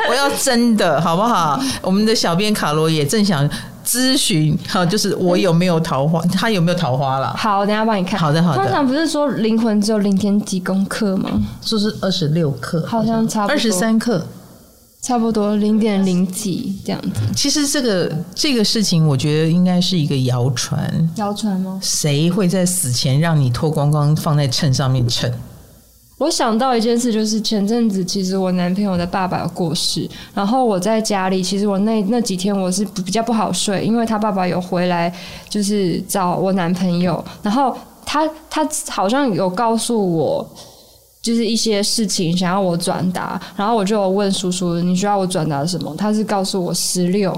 我要真的好不好？我们的小编卡罗也正想咨询，好，就是我有没有桃花，他有没有桃花啦？好，等一下帮你看。好的，好的。通常不是说灵魂只有0天几公克吗？说是26克，好像差不多23克。差不多0.0几这样子。其实这个事情我觉得应该是一个谣传。谣传吗？谁会在死前让你脱光光放在秤上面称？我想到一件事，就是前阵子其实我男朋友的爸爸过世，然后我在家里，其实我那几天我是比较不好睡，因为他爸爸有回来就是找我男朋友，然后他好像有告诉我就是一些事情想要我转达，然后我就问叔叔你需要我转达什么，他是告诉我16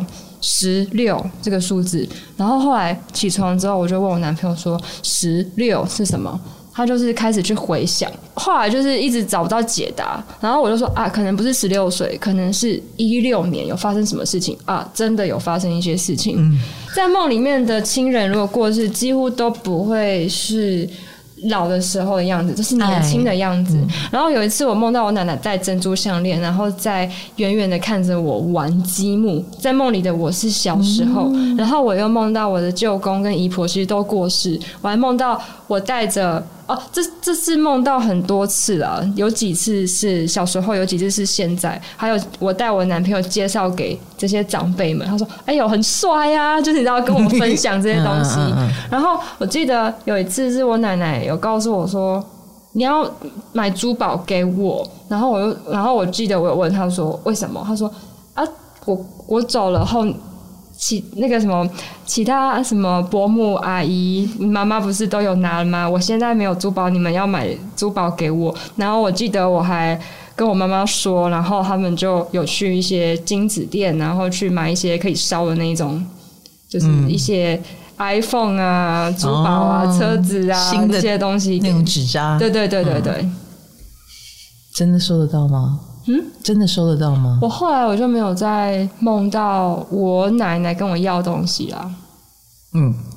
这个数字，然后后来起床之后我就问我男朋友说16是什么，他就是开始去回想，后来就是一直找不到解答，然后我就说啊，可能不是16岁，可能是16年有发生什么事情啊，真的有发生一些事情。在梦里面的亲人如果过世，几乎都不会是老的时候的样子，就是年轻的样子。然后有一次我梦到我奶奶戴珍珠项链，然后在远远的看着我玩积木，在梦里的我是小时候。然后我又梦到我的舅公跟姨婆其实都过世，我还梦到我带着哦，这次梦到很多次了，有几次是小时候，有几次是现在，还有我带我男朋友介绍给这些长辈们，他说哎呦很帅啊，就是你知道跟我分享这些东西然后我记得有一次是我奶奶有告诉我说你要买珠宝给我，然后我记得我有问他说为什么，他说啊我走了后那个什么其他什么伯母阿姨妈妈不是都有拿了吗，我现在没有珠宝，你们要买珠宝给我。然后我记得我还跟我妈妈说，然后他们就有去一些金子店，然后去买一些可以烧的那种，就是一些iPhone 啊珠宝啊、车子啊新的这些东西，那种纸扎。对对对对对，真的收得到吗？真的收得到吗？我后来我就没有再梦到我奶奶跟我要东西啦。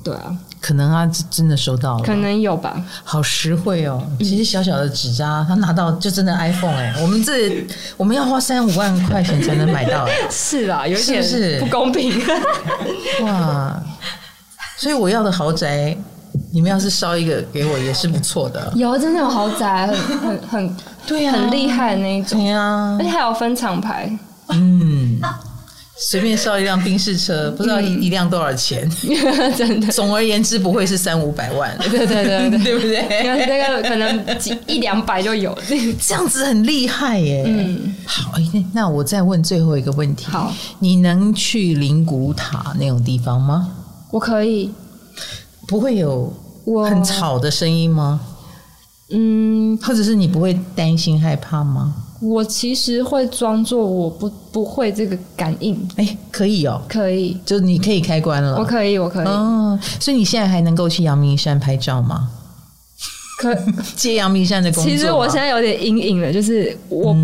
对啊，可能啊真的收到了，可能有吧。好实惠哦，其实小小的纸扎他拿到就真的 iPhone 我们我们要花3-5万块钱才能买到是啦，有点不公平哇，所以我要的豪宅你们要是烧一个给我也是不错的。有真的有豪宅，很对啊，很厉害的那一种。对啊，而且还有分厂牌。随便烧一辆宾士车，不知道一辆多少钱真的。总而言之，不会是300-500万。对对对对，对不对？那个可能100-200就有，这样子很厉害耶。好，那我再问最后一个问题。好，你能去灵骨塔那种地方吗？我可以。不会有很吵的声音吗？或者是你不会担心害怕吗？我其实会装作我不会这个感应。可以哦，可以，就你可以开关了。我可以。所以你现在还能够去阳明山拍照吗？接阳明山的工作。其实我现在有点阴影了，就是我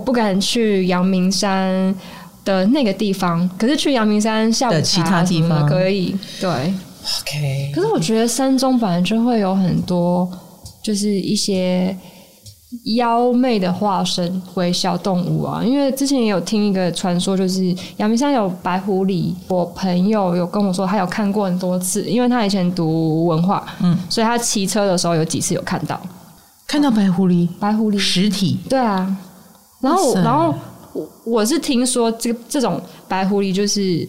不敢去阳明山的那个地方，可是去阳明山下午的其他地方可以。对 ，OK。可是我觉得山中本来就会有很多，就是一些妖媚的化身为小动物啊。因为之前也有听一个传说，就是阳明山有白狐狸。我朋友有跟我说，他有看过很多次，因为他以前读文化，所以他骑车的时候有几次有看到白狐狸实体。对啊，然后。我是听说这种白狐狸就是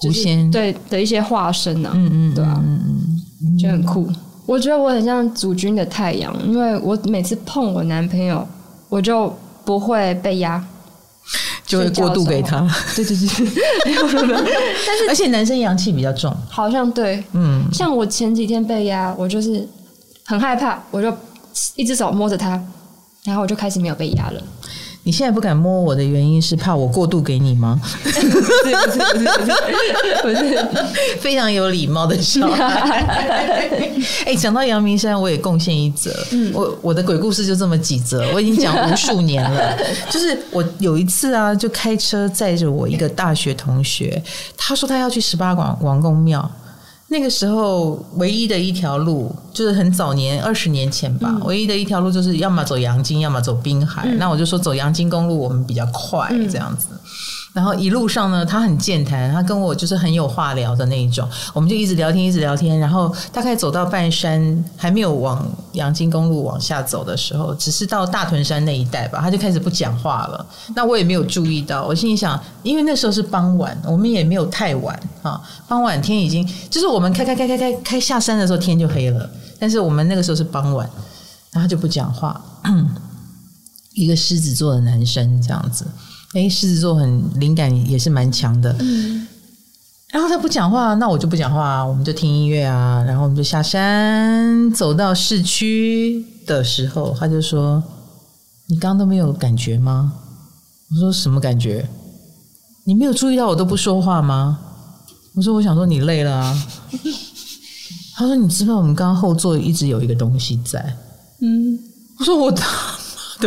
狐仙，对的一些化身啊。对啊，就很酷。我觉得我很像主君的太阳，因为我每次碰我男朋友我就不会被压，就会过度给他。对对对但是而且男生阳气比较重，好像对。像我前几天被压，我就是很害怕，我就一只手摸着他，然后我就开始没有被压了。你现在不敢摸我的原因是怕我过度给你吗？不是，非常有礼貌的笑。讲到阳明山，我也贡献一则。我的鬼故事就这么几则，我已经讲无数年了。就是我有一次啊，就开车载着我一个大学同学，他说他要去18王公庙。那个时候唯一的一条路就是很早年20年前吧，唯一的一条路就是要么走阳金要么走滨海。那我就说走阳金公路我们比较快这样子。然后一路上呢，他很健谈，他跟我就是很有话聊的那一种，我们就一直聊天一直聊天，然后大概走到半山还没有往阳金公路往下走的时候，只是到大屯山那一带吧，他就开始不讲话了。那我也没有注意到，我心里想，因为那时候是傍晚，我们也没有太晚啊，傍晚天已经就是我们开下山的时候天就黑了，但是我们那个时候是傍晚，然后他就不讲话。一个狮子座的男生这样子，哎，狮子座很灵感也是蛮强的，然后他不讲话，那我就不讲话，我们就听音乐啊，然后我们就下山走到市区的时候，他就说：“你刚刚都没有感觉吗？”我说：“什么感觉？你没有注意到我都不说话吗？”我说：“我想说你累了啊。”他说：“你知道我们刚刚后座一直有一个东西在。”嗯，我说我。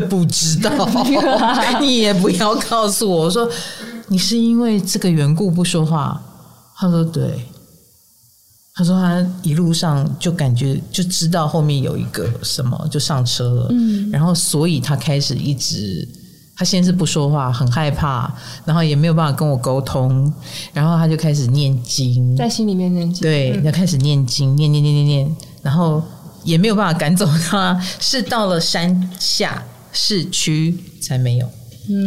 不知道你也不要告诉我，我说你是因为这个缘故不说话。他说对，他说他一路上就感觉就知道后面有一个什么就上车了，然后所以他开始一直，他先是不说话，很害怕，然后也没有办法跟我沟通，然后他就开始念经，在心里面念经，对，他开始念经，念，然后也没有办法赶走他，是到了山下市区才没有，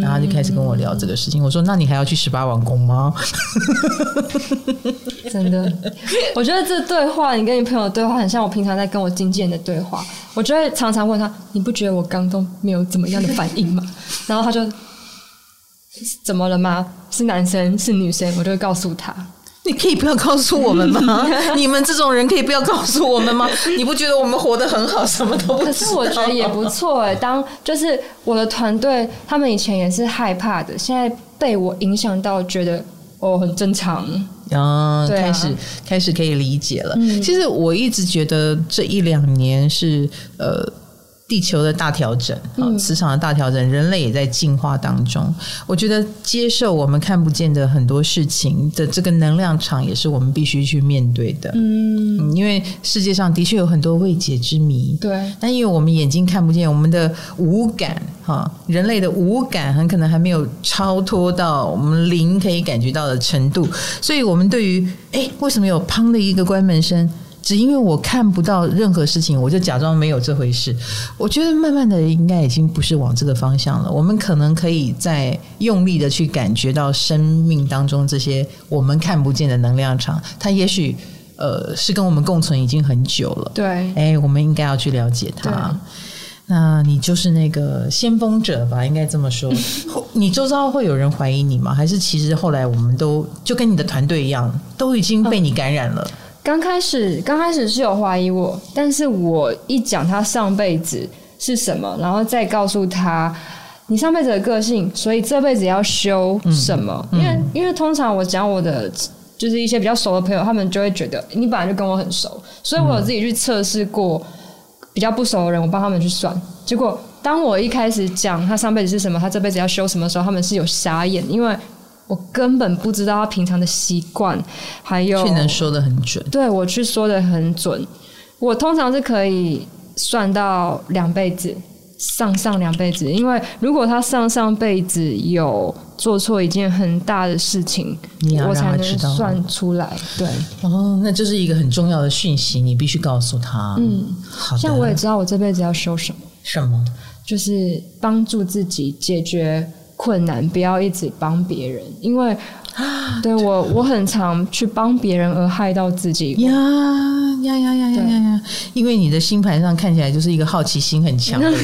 然后就开始跟我聊这个事情。我说：“那你还要去18王宫吗？”真的，我觉得这对话，你跟你朋友对话，很像我平常在跟我经纪人的对话。我就会常常问他：“你不觉得我刚都没有怎么样的反应吗？”然后他就：“怎么了吗？是男生是女生？”我就会告诉他。你可以不要告诉我们吗？你们这种人可以不要告诉我们吗？你不觉得我们活得很好，什么都不知道？可是我觉得也不错哎、欸。当就是我的团队，他们以前也是害怕的，现在被我影响到，觉得哦很正常。对啊，开始可以理解了。其实我一直觉得这1-2年是地球的大调整，磁场的大调整，人类也在进化当中。我觉得接受我们看不见的很多事情的这个能量场，也是我们必须去面对的。因为世界上的确有很多未解之谜，对，但因为我们眼睛看不见，我们的五感哈，人类的五感很可能还没有超脱到我们灵可以感觉到的程度，所以我们对于为什么有砰的一个关门声？只因为我看不到任何事情，我就假装没有这回事。我觉得慢慢的应该已经不是往这个方向了，我们可能可以再用力的去感觉到生命当中这些我们看不见的能量场，它也许是跟我们共存已经很久了，对，我们应该要去了解它。那你就是那个先锋者吧，应该这么说。你周遭会有人怀疑你吗？还是其实后来我们都就跟你的团队一样，都已经被你感染了？刚开始是有怀疑我，但是我一讲他上辈子是什么，然后再告诉他你上辈子的个性，所以这辈子要修什么。因为通常我讲我的就是一些比较熟的朋友，他们就会觉得你本来就跟我很熟，所以我有自己去测试过比较不熟的人，我帮他们去算。结果当我一开始讲他上辈子是什么，他这辈子要修什么的时候，他们是有傻眼，因为我根本不知道他平常的习惯，还有却能说得很准。对，我去说得很准，我通常是可以算到2辈子，上两辈子。因为如果他上辈子有做错一件很大的事情，我才能算出来。对，那就是一个很重要的讯息，你必须告诉他。好的。像我也知道我这辈子要修什么，就是帮助自己解决困难，不要一直帮别人，因为对我很常去帮别人而害到自己呀！因为你的星盘上看起来就是一个好奇心很强的人，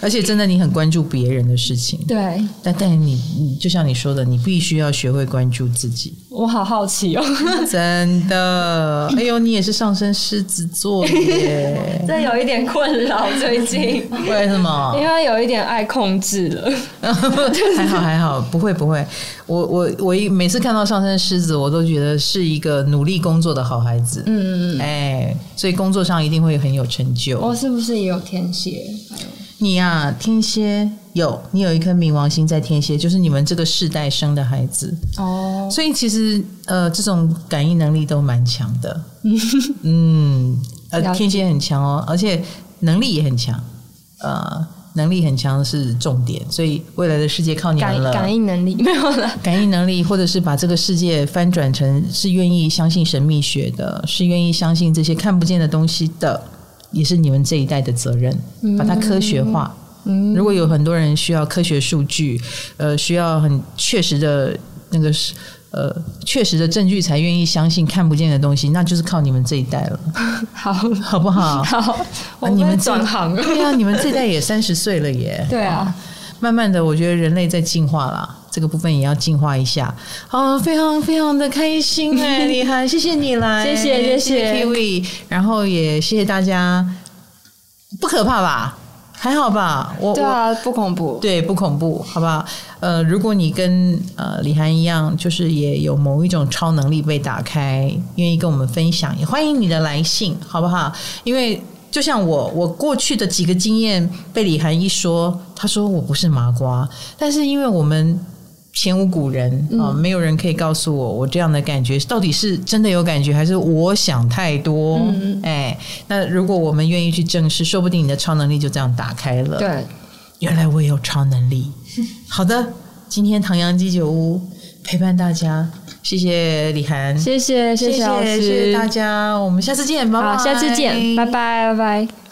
而且真的你很关注别人的事情。对，但你就像你说的，你必须要学会关注自己。我好好奇哦，真的，哎呦，你也是上升狮子座耶，这有一点困扰最近。为什么？因为有一点爱控制了。还好，不会。我每次看到上升狮子，我都觉得是一个努力工作的好孩子。所以工作上一定会很有成就。我是不是也有天蝎？你啊，天蝎你有一颗冥王星在天蝎，就是你们这个世代生的孩子哦。所以其实这种感应能力都蛮强的。天蝎很强哦，而且能力也很强。能力很强是重点，所以未来的世界靠你们了。感应能力没有了，感应能力，或者是把这个世界翻转成是愿意相信神秘学的，是愿意相信这些看不见的东西的，也是你们这一代的责任，把它科学化。如果有很多人需要科学数据，需要很确实的那个确实的证据才愿意相信看不见的东西，那就是靠你们这一代了。好不好？好，我们转行了。对啊，你们这一代也30岁了耶。对啊，慢慢的我觉得人类在进化啦，这个部分也要进化一下。好，非常非常的开心哎，李涵，谢谢你来，谢谢 Kiwi， 然后也谢谢大家。不可怕吧？还好吧，对啊，不恐怖，对，不恐怖，好吧。如果你跟李涵一样，就是也有某一种超能力被打开，愿意跟我们分享，也欢迎你的来信，好不好？因为就像我过去的几个经验被李涵一说，他说我不是麻瓜，但是因为我们前无古人啊，没有人可以告诉我这样的感觉到底是真的有感觉，还是我想太多。哎，那如果我们愿意去正视，说不定你的超能力就这样打开了。对，原来我也有超能力。好的，今天唐阳鸡酒屋陪伴大家，谢谢李涵，谢谢老师，谢谢大家，我们下次见，拜拜，下次见，拜拜，拜拜。